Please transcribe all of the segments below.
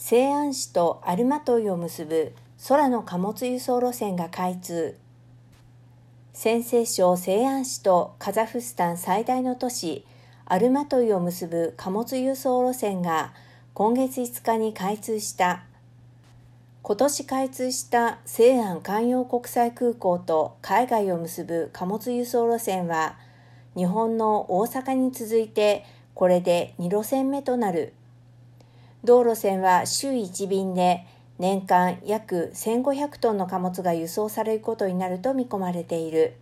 西安市とアルマトイを結ぶ空の貨物輸送路線が開通。陝西省西安市とカザフスタン最大の都市アルマトイを結ぶ貨物輸送路線が今月5日に開通した。今年開通した西安関陽国際空港と海外を結ぶ貨物輸送路線は、日本の大阪に続いてこれで2路線目となる。同路線は週1便で年間約1500トンの貨物が輸送されることになると見込まれている。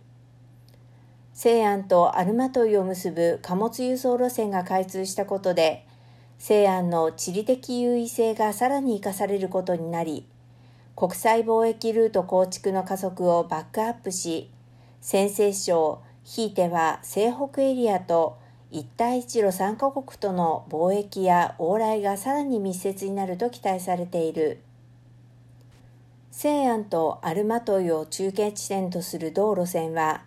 西安とアルマトイを結ぶ貨物輸送路線が開通したことで、西安の地理的優位性がさらに生かされることになり、国際貿易ルート構築の加速をバックアップし、陝西省、ひいては西北エリアと一帯一路参加国との貿易や往来がさらに密接になると期待されている。西安とアルマトイを中継地点とする同路線は、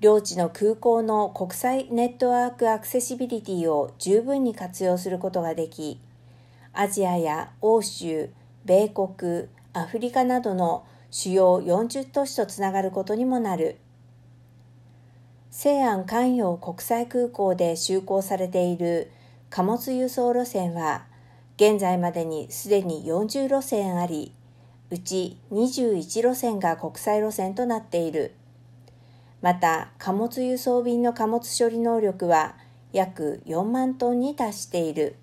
両地の空港の国際ネットワークアクセシビリティを十分に活用することができ、アジアや欧州、米国、アフリカなどの主要40都市とつながることにもなる。西安関陽国際空港で就航されている貨物輸送路線は、現在までにすでに40路線あり、うち21路線が国際路線となっている。また、貨物輸送便の貨物処理能力は約4万トンに達している。